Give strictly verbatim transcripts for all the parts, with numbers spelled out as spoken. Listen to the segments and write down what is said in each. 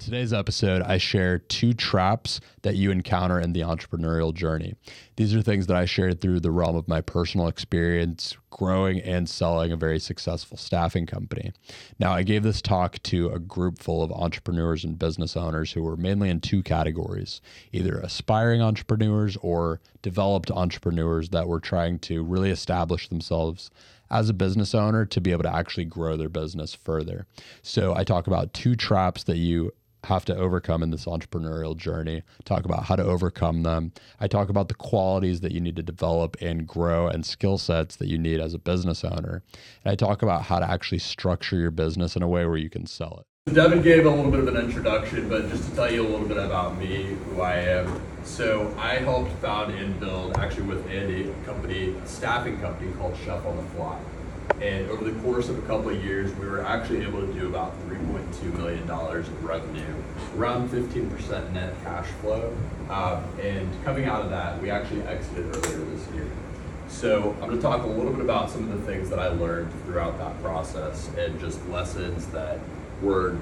In today's episode, I share two traps that you encounter in the entrepreneurial journey. These are things that I shared through the realm of my personal experience growing and selling a very successful staffing company. Now, I gave this talk to a group full of entrepreneurs and business owners who were mainly in two categories, either aspiring entrepreneurs or developed entrepreneurs that were trying to really establish themselves as a business owner to be able to actually grow their business further. So I talk about two traps that you have to overcome in this entrepreneurial journey, talk about how to overcome them. I talk about the qualities that you need to develop and grow and skill sets that you need as a business owner. And I talk about how to actually structure your business in a way where you can sell it. Devin gave a little bit of an introduction, but just to tell you a little bit about me, who I am. So I helped found and build, actually with Andy, a company, a staffing company called Chef on the Fly. And over the course of a couple of years, we were actually able to do about three point two million dollars in revenue, around fifteen percent net cash flow. Uh, and coming out of that, we actually exited earlier this year. So I'm gonna talk a little bit about some of the things that I learned throughout that process and just lessons that were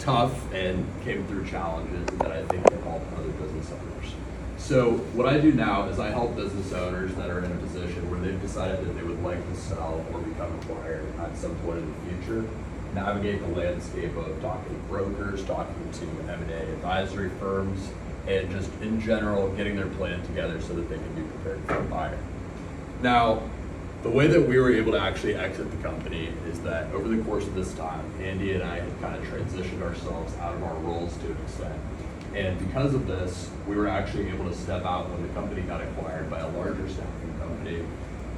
tough and came through challenges that I think can help other business owners. So what I do now is I help business owners that are in a position where they've decided that they would like to sell or become acquired at some point in the future, navigate the landscape of talking to brokers, talking to M and A advisory firms, and just in general getting their plan together so that they can be prepared for a buyer. Now, the way that we were able to actually exit the company is that over the course of this time, Andy and I had kind of transitioned ourselves out of our roles to an extent. And because of this, we were actually able to step out when the company got acquired by a larger staffing company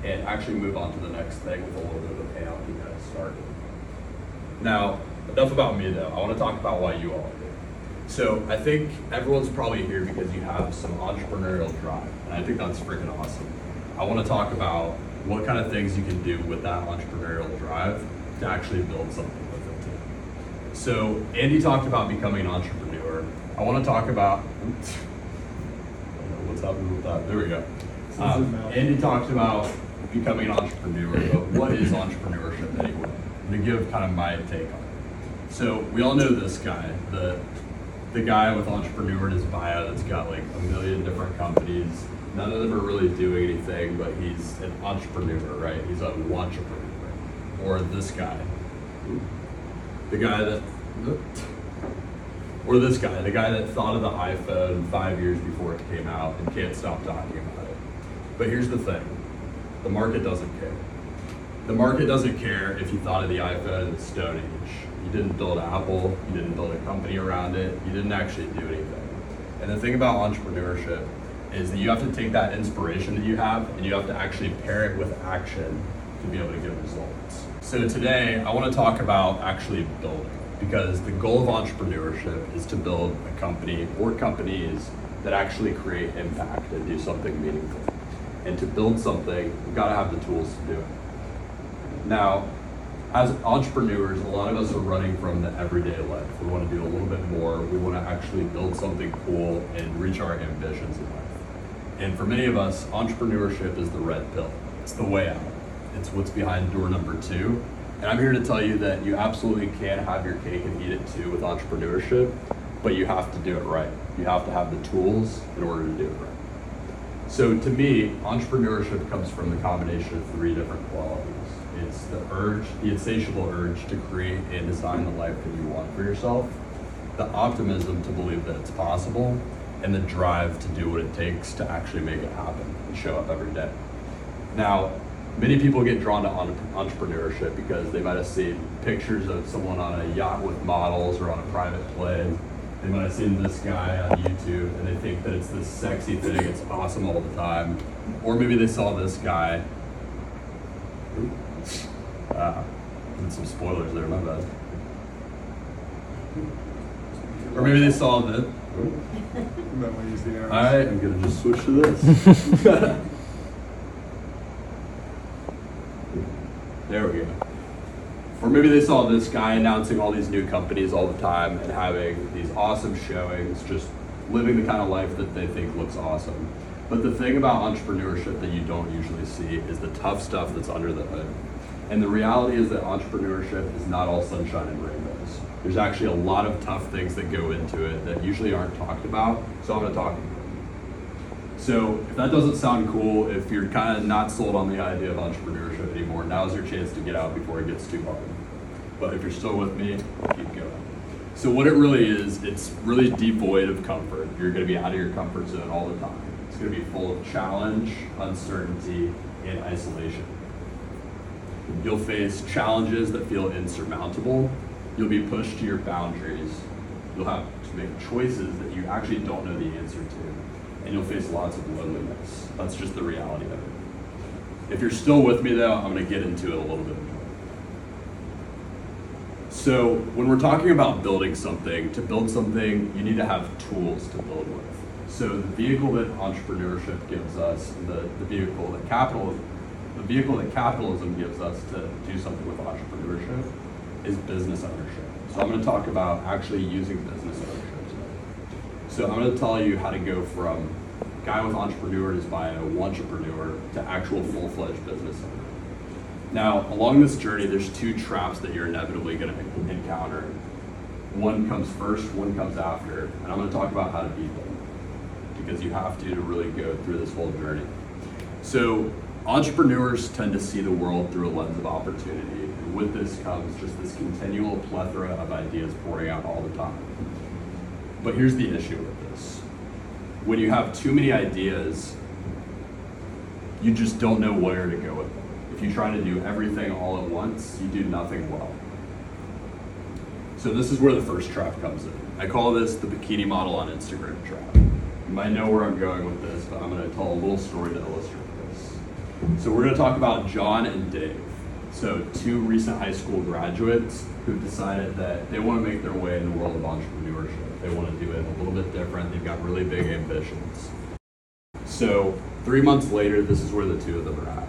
and actually move on to the next thing with a little bit of a payout to get us started. Now, enough about me though. I want to talk about why you all are here. So I think everyone's probably here because you have some entrepreneurial drive, and I think that's freaking awesome. I want to talk about what kind of things you can do with that entrepreneurial drive to actually build something with it too. So Andy talked about becoming an entrepreneur. I want to talk about, oops, I don't know what's happening with that, there we go. Um, Andy talked about becoming an entrepreneur, but what is entrepreneurship anyway? I'm going to give kind of my take on it. So we all know this guy, the, the guy with entrepreneur in his bio that's got like a million different companies. None of them are really doing anything, but he's an entrepreneur, right? He's a entrepreneur. Or this guy, the guy that, or this guy, the guy that thought of the iPhone five years before it came out and can't stop talking about it. But here's the thing, the market doesn't care. The market doesn't care if you thought of the iPhone in the Stone Age. You didn't build Apple, you didn't build a company around it, you didn't actually do anything. And the thing about entrepreneurship is that you have to take that inspiration that you have and you have to actually pair it with action to be able to get results. So today, I want to talk about actually building, because the goal of entrepreneurship is to build a company or companies that actually create impact and do something meaningful. And to build something, we've got to have the tools to do it. Now, as entrepreneurs, a lot of us are running from the everyday life. We want to do a little bit more. We want to actually build something cool and reach our ambitions in life. And for many of us, entrepreneurship is the red pill. It's the way out. It's what's behind door number two. And I'm here to tell you that you absolutely can have your cake and eat it too with entrepreneurship, but you have to do it right. You have to have the tools in order to do it right. So to me, entrepreneurship comes from the combination of three different qualities. It's the urge, the insatiable urge to create and design the life that you want for yourself, the optimism to believe that it's possible, and the drive to do what it takes to actually make it happen and show up every day. Now, many people get drawn to entrepreneurship because they might have seen pictures of someone on a yacht with models or on a private plane. They might have seen this guy on YouTube and they think that it's this sexy thing, it's awesome all the time. Or maybe they saw this guy. Uh, did some spoilers there, my bad. Or maybe they saw that. Alright, I'm gonna just switch to this. There we go. Or maybe they saw this guy announcing all these new companies all the time and having these awesome showings, just living the kind of life that they think looks awesome. But the thing about entrepreneurship that you don't usually see is the tough stuff that's under the hood. And the reality is that entrepreneurship is not all sunshine and rainbows. There's actually a lot of tough things that go into it that usually aren't talked about, so I'm going to talk about it. So if that doesn't sound cool, if you're kind of not sold on the idea of entrepreneurship anymore, now's your chance to get out before it gets too hard. But if you're still with me, keep going. So what it really is, it's really devoid of comfort. You're going to be out of your comfort zone all the time. It's going to be full of challenge, uncertainty, and isolation. You'll face challenges that feel insurmountable. You'll be pushed to your boundaries. You'll have to make choices that you actually don't know the answer to. And you'll face lots of loneliness. That's just the reality of it. If you're still with me though, I'm going to get into it a little bit. So when we're talking about building something, to build something, you need to have tools to build with. So the vehicle that entrepreneurship gives us, the, the vehicle that capitalism, the vehicle that capitalism gives us to do something with entrepreneurship is business ownership. So I'm going to talk about actually using business ownership today. So I'm going to tell you how to go from guy with entrepreneur to bio, entrepreneur to actual full-fledged business owner. Now, along this journey, there's two traps that you're inevitably going to encounter. One comes first, one comes after, and I'm going to talk about how to beat them, because you have to to really go through this whole journey. So entrepreneurs tend to see the world through a lens of opportunity, and with this comes just this continual plethora of ideas pouring out all the time. But here's the issue with this. When you have too many ideas, you just don't know where to go with them. If you try to do everything all at once, you do nothing well. So this is where the first trap comes in. I call this the bikini model on Instagram trap. You might know where I'm going with this, but I'm going to tell a little story to illustrate this. So we're going to talk about John and Dave. So two recent high school graduates who've decided that they want to make their way in the world of entrepreneurship. They want to do it a little bit different. They've got really big ambitions. So three months later, this is where the two of them are at.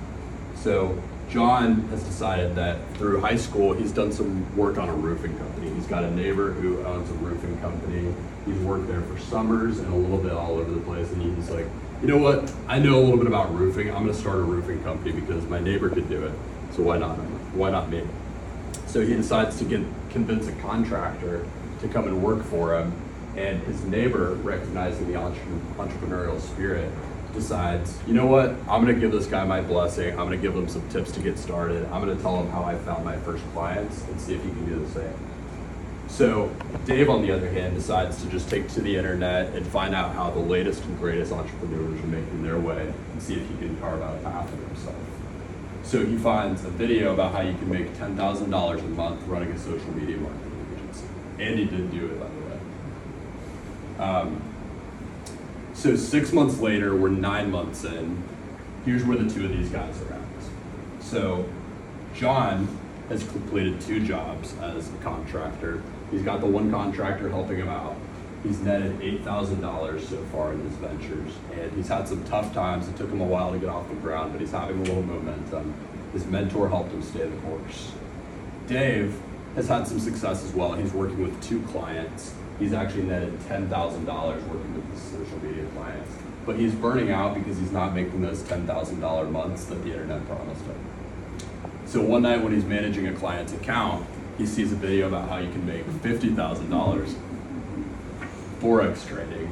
So John has decided that through high school, he's done some work on a roofing company. He's got a neighbor who owns a roofing company. He's worked there for summers and a little bit all over the place. And he's like, you know what? I know a little bit about roofing. I'm going to start a roofing company because my neighbor could do it. So why not? Why not me? So he decides to get, convince a contractor to come and work for him. And his neighbor, recognizing the entre- entrepreneurial spirit, decides, you know what, I'm going to give this guy my blessing. I'm going to give him some tips to get started. I'm going to tell him how I found my first clients and see if he can do the same. So Dave, on the other hand, decides to just take to the internet and find out how the latest and greatest entrepreneurs are making their way and see if he can carve out a path for himself. So he finds a video about how you can make ten thousand dollars a month running a social media marketing agency. Andy didn't do it, by the way. Um, So six months later, we're nine months in. Here's where the two of these guys are at. So John has completed two jobs as a contractor. He's got the one contractor helping him out. He's netted eight thousand dollars so far in his ventures. And he's had some tough times. It took him a while to get off the ground, but he's having a little momentum. His mentor helped him stay the course. Dave has had some success as well. He's working with two clients. He's actually netted ten thousand dollars working with his social media clients. But he's burning out because he's not making those ten thousand dollars months that the internet promised him. So one night when he's managing a client's account, he sees a video about how you can make fifty thousand dollars Forex trading.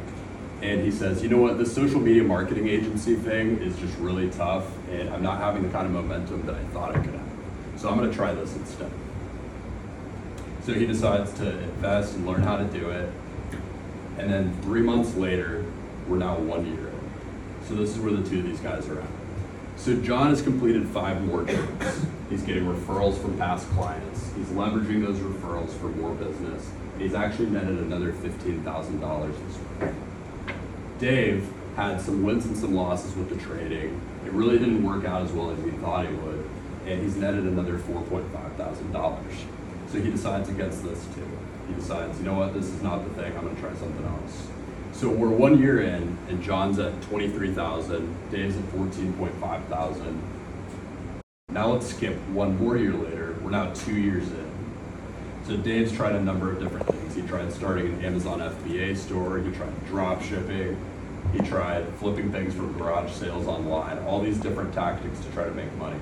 And he says, you know what, this social media marketing agency thing is just really tough, and I'm not having the kind of momentum that I thought I could have. So I'm going to try this instead. So he decides to invest and learn how to do it. And then three months later, we're now one year in. So this is where the two of these guys are at. So John has completed five more jobs. He's getting referrals from past clients. He's leveraging those referrals for more business. He's actually netted another fifteen thousand dollars this week. Dave had some wins and some losses with the trading. It really didn't work out as well as he thought it would. And he's netted another four thousand five hundred dollars. So he decides against this too. He decides, you know what, this is not the thing, I'm gonna try something else. So we're one year in, and John's at twenty-three thousand, Dave's at fourteen point five thousand. Now let's skip one more year later, we're now two years in. So Dave's tried a number of different things. He tried starting an Amazon F B A store, he tried drop shipping, he tried flipping things from garage sales online, all these different tactics to try to make money.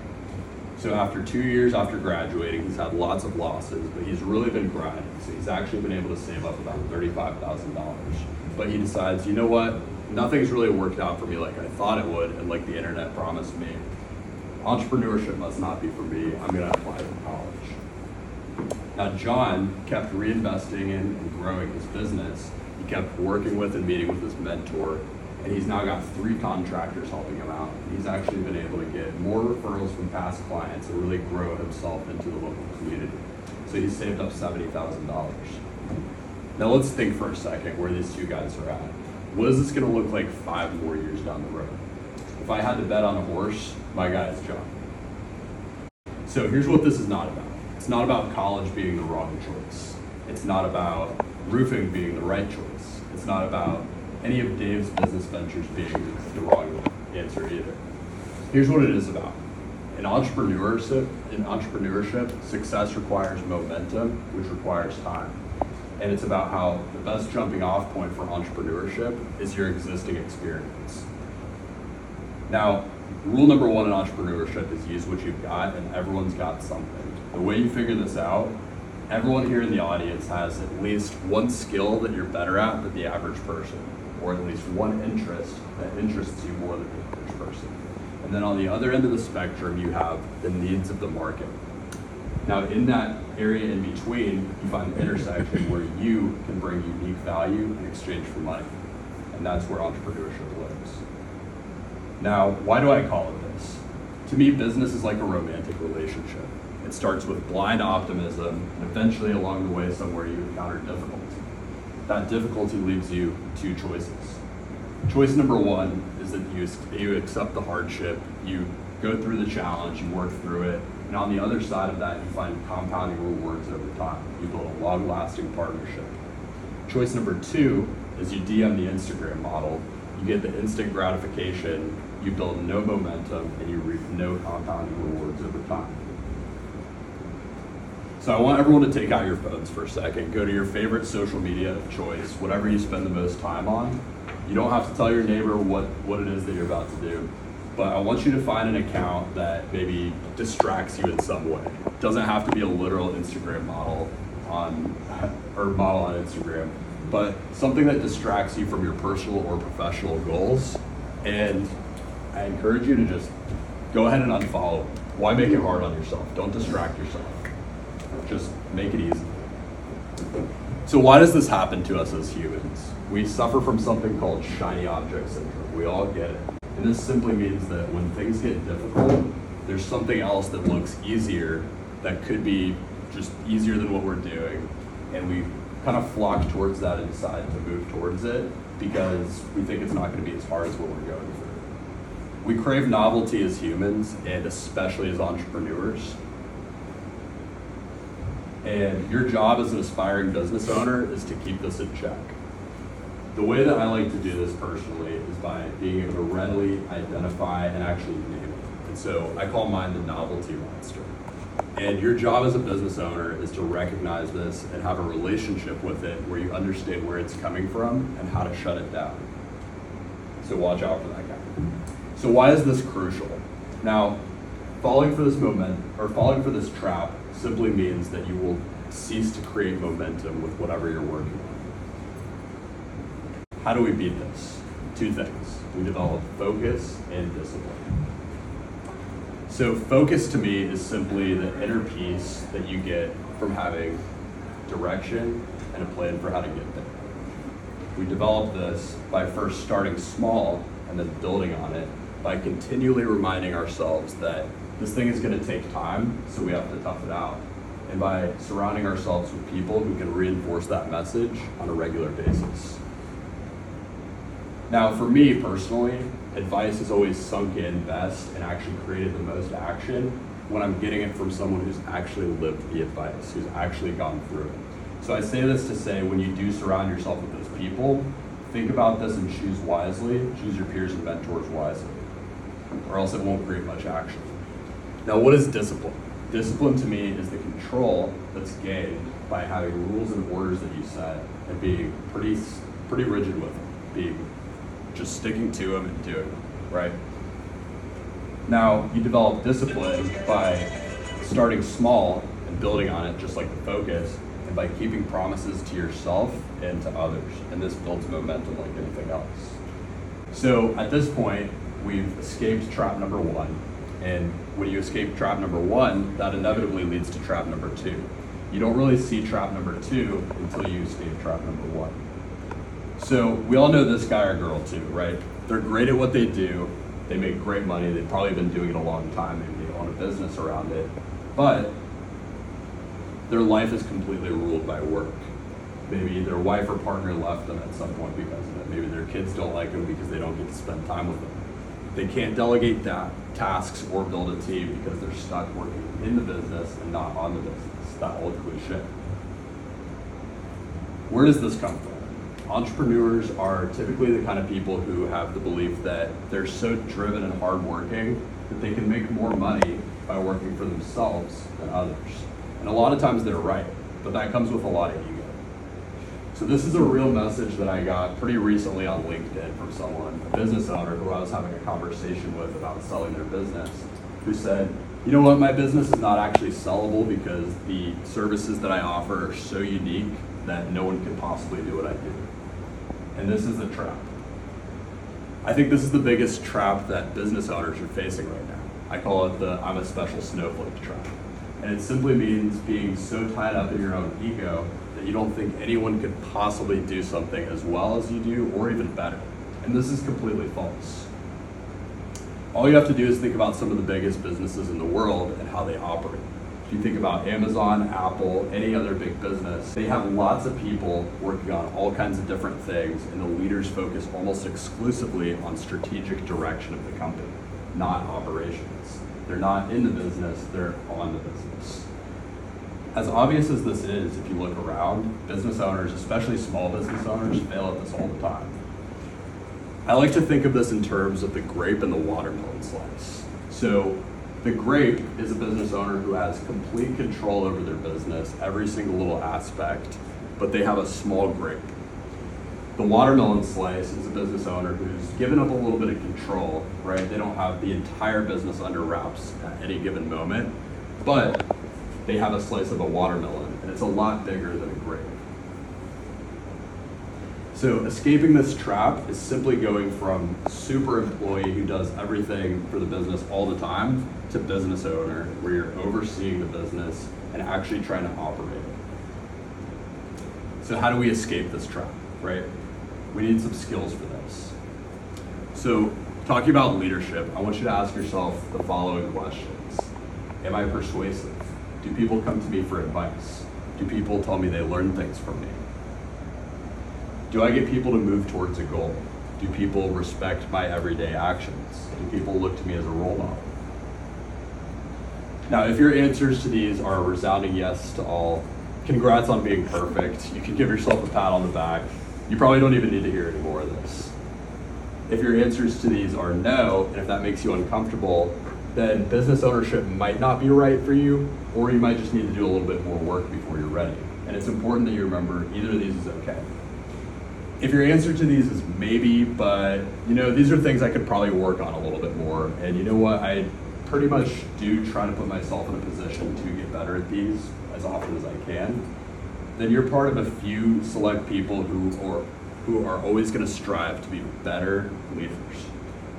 So after two years after graduating, he's had lots of losses, but he's really been grinding. So he's actually been able to save up about thirty-five thousand dollars. But he decides, you know what? Nothing's really worked out for me like I thought it would and like the internet promised me. Entrepreneurship must not be for me. I'm gonna apply for college. Now John kept reinvesting in and growing his business. He kept working with and meeting with his mentor, and he's now got three contractors helping him out. He's actually been able to get more referrals from past clients and really grow himself into the local community. So he saved up seventy thousand dollars. Now let's think for a second where these two guys are at. What is this gonna look like five more years down the road? If I had to bet on a horse, my guy is John. So here's what this is not about. It's not about college being the wrong choice. It's not about roofing being the right choice. It's not about any of Dave's business ventures being the wrong answer either. Here's what it is about. In entrepreneurship, in entrepreneurship, success requires momentum, which requires time. And it's about how the best jumping off point for entrepreneurship is your existing experience. Now, rule number one in entrepreneurship is use what you've got, and everyone's got something. The way you figure this out, everyone here in the audience has at least one skill that you're better at than the average person, or at least one interest that interests you more than the average person. And then on the other end of the spectrum, you have the needs of the market. Now in that area in between, you find the intersection where you can bring unique value in exchange for money. And that's where entrepreneurship lives. Now, why do I call it this? To me, business is like a romantic relationship. It starts with blind optimism, and eventually along the way somewhere you encounter difficulty. That difficulty leaves you two choices. Choice number one is that you, you accept the hardship, you go through the challenge, you work through it, and on the other side of that you find compounding rewards over time. You build a long-lasting partnership. Choice number two is you D M the Instagram model, you get the instant gratification, you build no momentum, and you reap no compounding rewards over time. So I want everyone to take out your phones for a second, go to your favorite social media of choice, whatever you spend the most time on. You don't have to tell your neighbor what, what it is that you're about to do, but I want you to find an account that maybe distracts you in some way. It doesn't have to be a literal Instagram model on, or model on Instagram, but something that distracts you from your personal or professional goals. And I encourage you to just go ahead and unfollow. Why make it hard on yourself? Don't distract yourself. Just make it easy. So why does this happen to us as humans? We suffer from something called shiny object syndrome. We all get it. And this simply means that when things get difficult, there's something else that looks easier, that could be just easier than what we're doing. And we kind of flock towards that and decide to move towards it because we think it's not going to be as hard as what we're going through. We crave novelty as humans, and especially as entrepreneurs. And your job as an aspiring business owner is to keep this in check. The way that I like to do this personally is by being able to readily identify and actually name it. And so I call mine the novelty monster. And your job as a business owner is to recognize this and have a relationship with it where you understand where it's coming from and how to shut it down. So watch out for that guy. So why is this crucial? Now, falling for this moment, or falling for this trap, simply means that you will cease to create momentum with whatever you're working on. How do we beat this? Two things. We develop focus and discipline. So focus to me is simply the inner peace that you get from having direction and a plan for how to get there. We develop this by first starting small and then building on it by continually reminding ourselves that this thing is going to take time, so we have to tough it out. And by surrounding ourselves with people who can reinforce that message on a regular basis. Now, for me personally, advice has always sunk in best and actually created the most action when I'm getting it from someone who's actually lived the advice, who's actually gone through it. So I say this to say, when you do surround yourself with those people, think about this and choose wisely, choose your peers and mentors wisely, or else it won't create much action. Now, what is discipline? Discipline to me is the control that's gained by having rules and orders that you set and being pretty pretty rigid with them, being just sticking to them and doing them, right? Now, you develop discipline by starting small and building on it, just like the focus, and by keeping promises to yourself and to others. And this builds momentum like anything else. So at this point, we've escaped trap number one. And when you escape trap number one, that inevitably leads to trap number two. You don't really see trap number two until you escape trap number one. So we all know this guy or girl too, right? They're great at what they do. They make great money. They've probably been doing it a long time. Maybe they own a business around it. But their life is completely ruled by work. Maybe their wife or partner left them at some point because of it. Maybe their kids don't like them because they don't get to spend time with them. They can't delegate that tasks or build a team because they're stuck working in the business and not on the business. That old cliche. Where does this come from? Entrepreneurs are typically the kind of people who have the belief that they're so driven and hardworking that they can make more money by working for themselves than others. And a lot of times they're right, but that comes with a lot of ego. So this is a real message that I got pretty recently on LinkedIn from someone, a business owner who I was having a conversation with about selling their business, who said, you know what, my business is not actually sellable because the services that I offer are so unique that no one could possibly do what I do. And this is the trap. I think this is the biggest trap that business owners are facing right now. I call it the I'm a special snowflake trap. And it simply means being so tied up in your own ego that you don't think anyone could possibly do something as well as you do or even better. And this is completely false. All you have to do is think about some of the biggest businesses in the world and how they operate. If you think about Amazon, Apple, any other big business, they have lots of people working on all kinds of different things, and the leaders focus almost exclusively on strategic direction of the company, not operations. They're not in the business, they're on the business. As obvious as this is, if you look around, business owners, especially small business owners, fail at this all the time. I like to think of this in terms of the grape and the watermelon slice. So the grape is a business owner who has complete control over their business, every single little aspect, but they have a small grape. The watermelon slice is a business owner who's given up a little bit of control, right? They don't have the entire business under wraps at any given moment, but they have a slice of a watermelon, and it's a lot bigger than a grape. So escaping this trap is simply going from super employee who does everything for the business all the time to business owner, where you're overseeing the business and actually trying to operate it. So how do we escape this trap, right? We need some skills for this. So talking about leadership, I want you to ask yourself the following questions. Am I persuasive? Do people come to me for advice? Do people tell me they learn things from me? Do I get people to move towards a goal? Do people respect my everyday actions? Do people look to me as a role model? Now, if your answers to these are a resounding yes to all, congrats on being perfect. You can give yourself a pat on the back. You probably don't even need to hear any more of this. If your answers to these are no, and if that makes you uncomfortable, then business ownership might not be right for you, or you might just need to do a little bit more work before you're ready. And it's important that you remember either of these is okay. If your answer to these is maybe, but you know, these are things I could probably work on a little bit more. And you know what, I pretty much do try to put myself in a position to get better at these as often as I can. Then you're part of a few select people who are, who are always going to strive to be better leaders.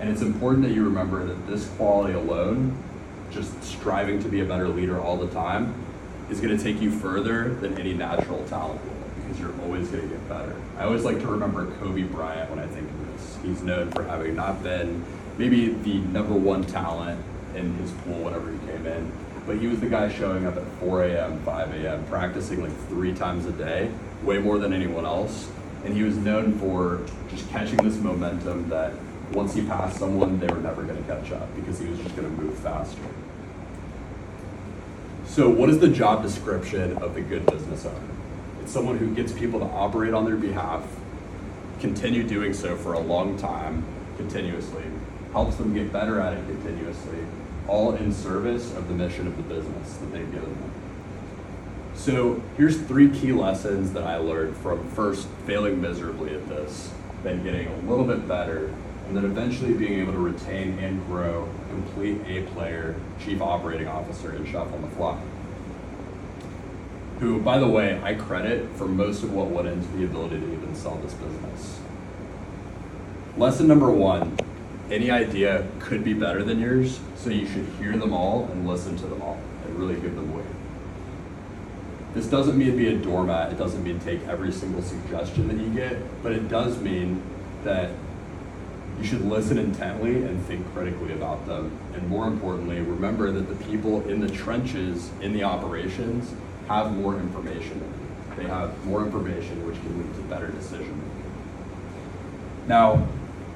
And it's important that you remember that this quality alone, just striving to be a better leader all the time, is going to take you further than any natural talent will, because you're always going to get better. I always like to remember Kobe Bryant when I think of this. He's known for having not been maybe the number one talent in his pool whenever he came in, but he was the guy showing up at four a.m., five a.m., practicing like three times a day, way more than anyone else. And he was known for just catching this momentum that once he passed someone, they were never going to catch up because he was just going to move faster. So what is the job description of the good business owner? It's someone who gets people to operate on their behalf, continue doing so for a long time, continuously, helps them get better at it continuously, all in service of the mission of the business that they've given them. So here's three key lessons that I learned from first failing miserably at this, then getting a little bit better, and then eventually being able to retain and grow a complete A-player chief operating officer and Chef on the Fly, who, by the way, I credit for most of what went into the ability to even sell this business. Lesson number one, any idea could be better than yours, so you should hear them all and listen to them all and really give them weight. This doesn't mean be a doormat, it doesn't mean take every single suggestion that you get, but it does mean that you should listen intently and think critically about them. And more importantly, remember that the people in the trenches, in the operations, have more information. They have more information which can lead to better decision making. Now,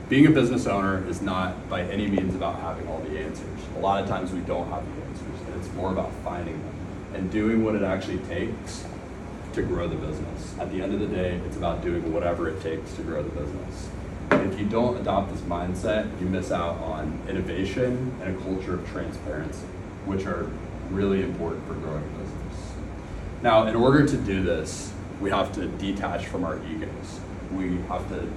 being a business owner is not by any means about having all the answers. A lot of times we don't have the answers, and it's more about finding them and doing what it actually takes to grow the business. At the end of the day, it's about doing whatever it takes to grow the business. And if you don't adopt this mindset, you miss out on innovation and a culture of transparency, which are really important for growing a business. Now, in order to do this, we have to detach from our egos. We have to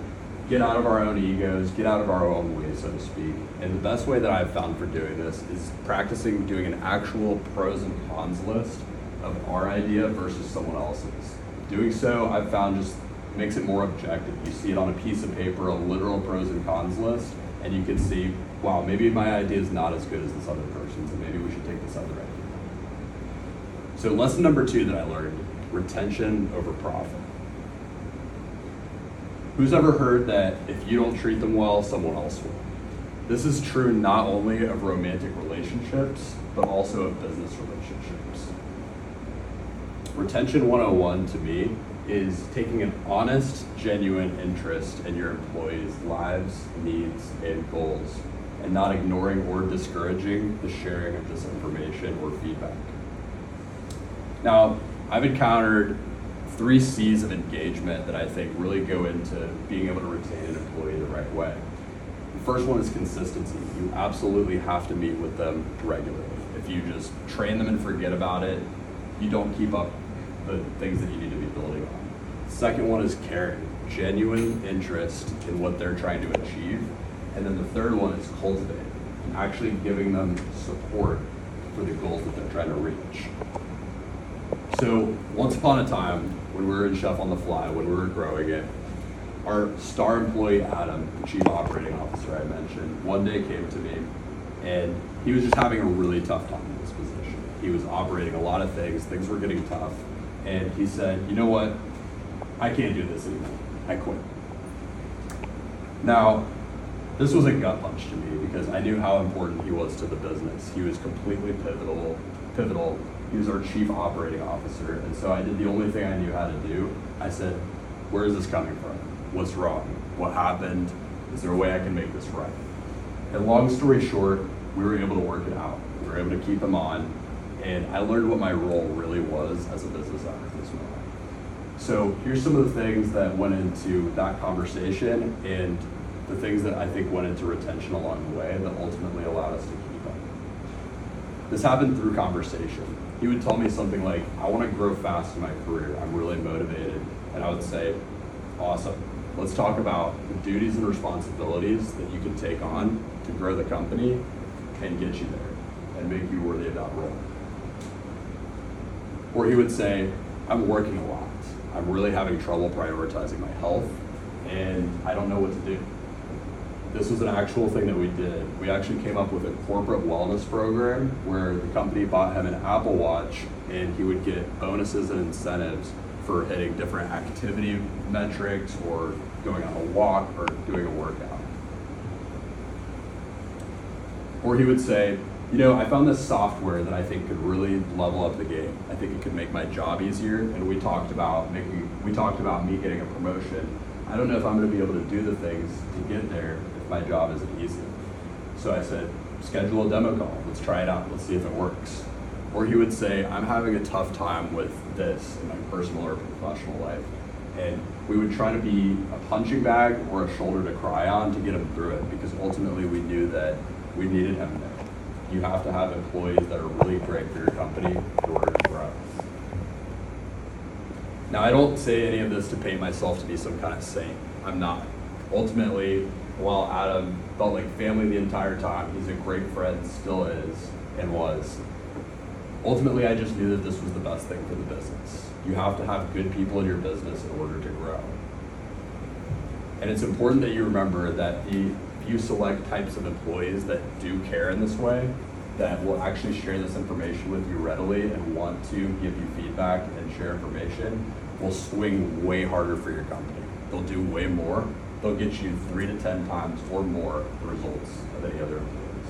get out of our own egos, get out of our own way, so to speak. And the best way that I've found for doing this is practicing doing an actual pros and cons list of our idea versus someone else's. Doing so, I've found, just makes it more objective. You see it on a piece of paper, a literal pros and cons list, and you can see, wow, maybe my idea is not as good as this other person's, and maybe we should take this other idea. So lesson number two that I learned, retention over profit. Who's ever heard that if you don't treat them well, someone else will? This is true not only of romantic relationships, but also of business relationships. Retention one oh one to me is taking an honest, genuine interest in your employees' lives, needs, and goals, and not ignoring or discouraging the sharing of this information or feedback. Now, I've encountered three C's of engagement that I think really go into being able to retain an employee the right way. The first one is consistency. You absolutely have to meet with them regularly. If you just train them and forget about it, you don't keep up the things that you need to be building on. Second one is caring, genuine interest in what they're trying to achieve. And then the third one is cultivating, actually giving them support for the goals that they're trying to reach. So once upon a time, when we were in Chef on the Fly, when we were growing it, our star employee, Adam, the chief operating officer I mentioned, one day came to me, and he was just having a really tough time in this position. He was operating a lot of things, things were getting tough, and he said, you know what, I can't do this anymore, I quit. Now, this was a gut punch to me because I knew how important he was to the business. He was completely pivotal, pivotal. He was our chief operating officer, and so I did the only thing I knew how to do. I said, where is this coming from? What's wrong? What happened? Is there a way I can make this right? And long story short, we were able to work it out. We were able to keep him on, and I learned what my role really was as a business owner at this moment. So here's some of the things that went into that conversation and the things that I think went into retention along the way that ultimately allowed us to keep him. This happened through conversation. He would tell me something like, I want to grow fast in my career, I'm really motivated. And I would say, awesome, let's talk about the duties and responsibilities that you can take on to grow the company and get you there and make you worthy of that role. Or he would say, I'm working a lot. I'm really having trouble prioritizing my health and I don't know what to do. This was an actual thing that we did. We actually came up with a corporate wellness program where the company bought him an Apple Watch and he would get bonuses and incentives for hitting different activity metrics or going on a walk or doing a workout. Or he would say, you know, I found this software that I think could really level up the game. I think it could make my job easier. And we talked about making, we talked about me getting a promotion. I don't know if I'm gonna be able to do the things to get there. My job isn't easy. So I said, schedule a demo call. Let's try it out. Let's see if it works. Or he would say, I'm having a tough time with this in my personal or professional life. And we would try to be a punching bag or a shoulder to cry on to get him through it because ultimately we knew that we needed him there. You have to have employees that are really great for your company in order to grow. Now, I don't say any of this to paint myself to be some kind of saint. I'm not. ultimately, while Adam felt like family the entire time, he's a great friend, still is, and was. Ultimately, I just knew that this was the best thing for the business. You have to have good people in your business in order to grow. And it's important that you remember that the few select types of employees that do care in this way, that will actually share this information with you readily and want to give you feedback and share information, will swing way harder for your company. They'll do way more. They'll get you three to ten times or more the results of any other employees.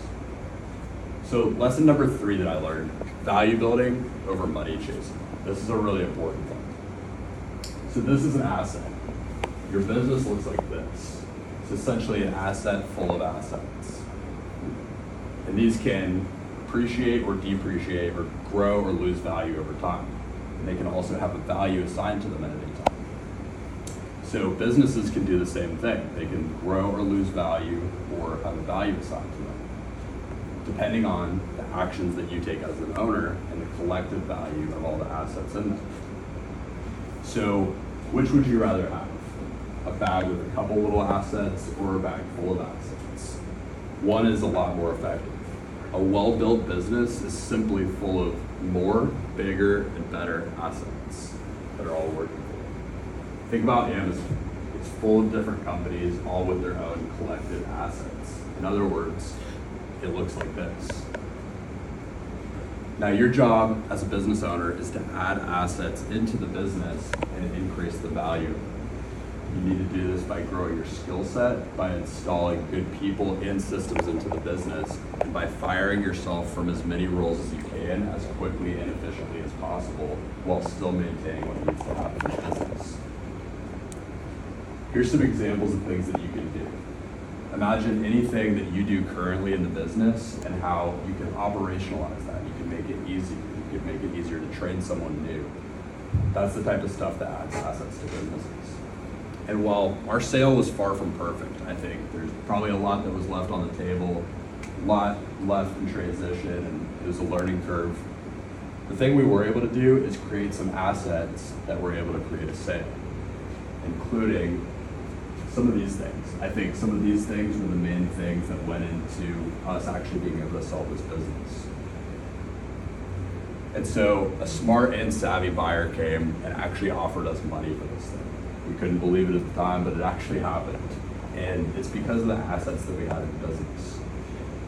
So lesson number three that I learned, value building over money chasing. This is a really important thing. So this is an asset. Your business looks like this. It's essentially an asset full of assets. And these can appreciate or depreciate or grow or lose value over time. And they can also have a value assigned to them at any time. So businesses can do the same thing. They can grow or lose value or have a value assigned to them, depending on the actions that you take as an owner and the collective value of all the assets in them. So which would you rather have? A bag with a couple little assets or a bag full of assets? One is a lot more effective. A well-built business is simply full of more, bigger, and better assets that are all working for you. Think about Amazon. It's full of different companies, all with their own collective assets. In other words, it looks like this. Now, your job as a business owner is to add assets into the business and increase the value. You need to do this by growing your skill set, by installing good people and systems into the business, and by firing yourself from as many roles as you can as quickly and efficiently as possible while still maintaining what needs to happen in the business. Here's some examples of things that you can do. Imagine anything that you do currently in the business and how you can operationalize that. You can make it easier. You can make it easier to train someone new. That's the type of stuff that adds assets to businesses. And while our sale was far from perfect, I think there's probably a lot that was left on the table, a lot left in transition, and it was a learning curve. The thing we were able to do is create some assets that were able to create a sale, including some of these things. I think some of these things were the main things that went into us actually being able to sell this business. And so a smart and savvy buyer came and actually offered us money for this thing. We couldn't believe it at the time, but it actually happened. And it's because of the assets that we had in the business.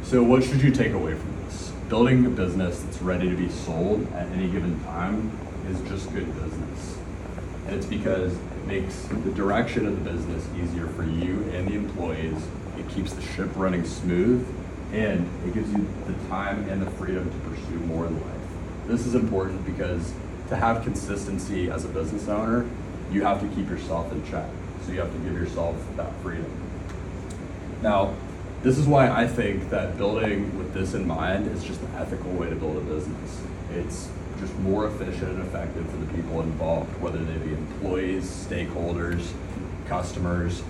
So what should you take away from this? Building a business that's ready to be sold at any given time is just good business. And it's because it makes the direction of the business easier for you and the employees. It keeps the ship running smooth, and it gives you the time and the freedom to pursue more in life. This is important because to have consistency as a business owner, you have to keep yourself in check. So you have to give yourself that freedom. Now, this is why I think that building with this in mind is just the ethical way to build a business. It's just more efficient and effective for the people involved, whether they be employees, stakeholders, customers.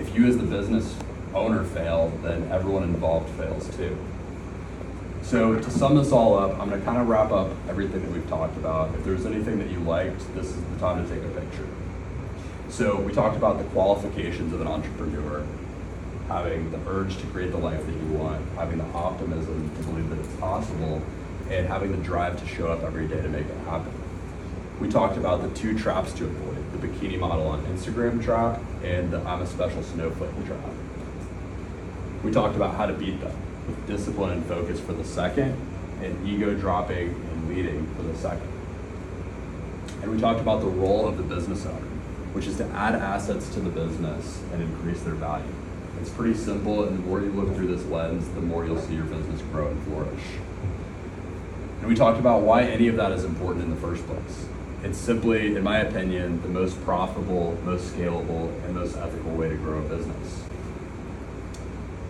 If you as the business owner fail, then everyone involved fails too. So to sum this all up, I'm going to kind of wrap up everything that we've talked about. If there's anything that you liked, this is the time to take a picture. So we talked about the qualifications of an entrepreneur, having the urge to create the life that you want, having the optimism to believe that it's possible, and having the drive to show up every day to make it happen. We talked about the two traps to avoid, the bikini model on Instagram trap and the I'm a special snowflake trap. We talked about how to beat them, with discipline and focus for the second, and ego dropping and leading for the second. And we talked about the role of the business owner, which is to add assets to the business and increase their value. It's pretty simple, and the more you look through this lens, the more you'll see your business grow and flourish. And we talked about why any of that is important in the first place. It's simply, in my opinion, the most profitable, most scalable, and most ethical way to grow a business.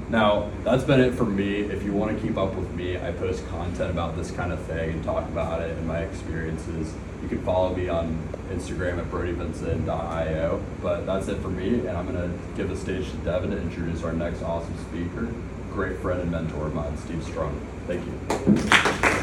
Now, that's been it for me. If you want to keep up with me, I post content about this kind of thing and talk about it and my experiences. You can follow me on Instagram at brody vinson dot io. But that's it for me, and I'm going to give the stage to Devin to introduce our next awesome speaker, great friend and mentor of mine, Steve Strong. Thank you.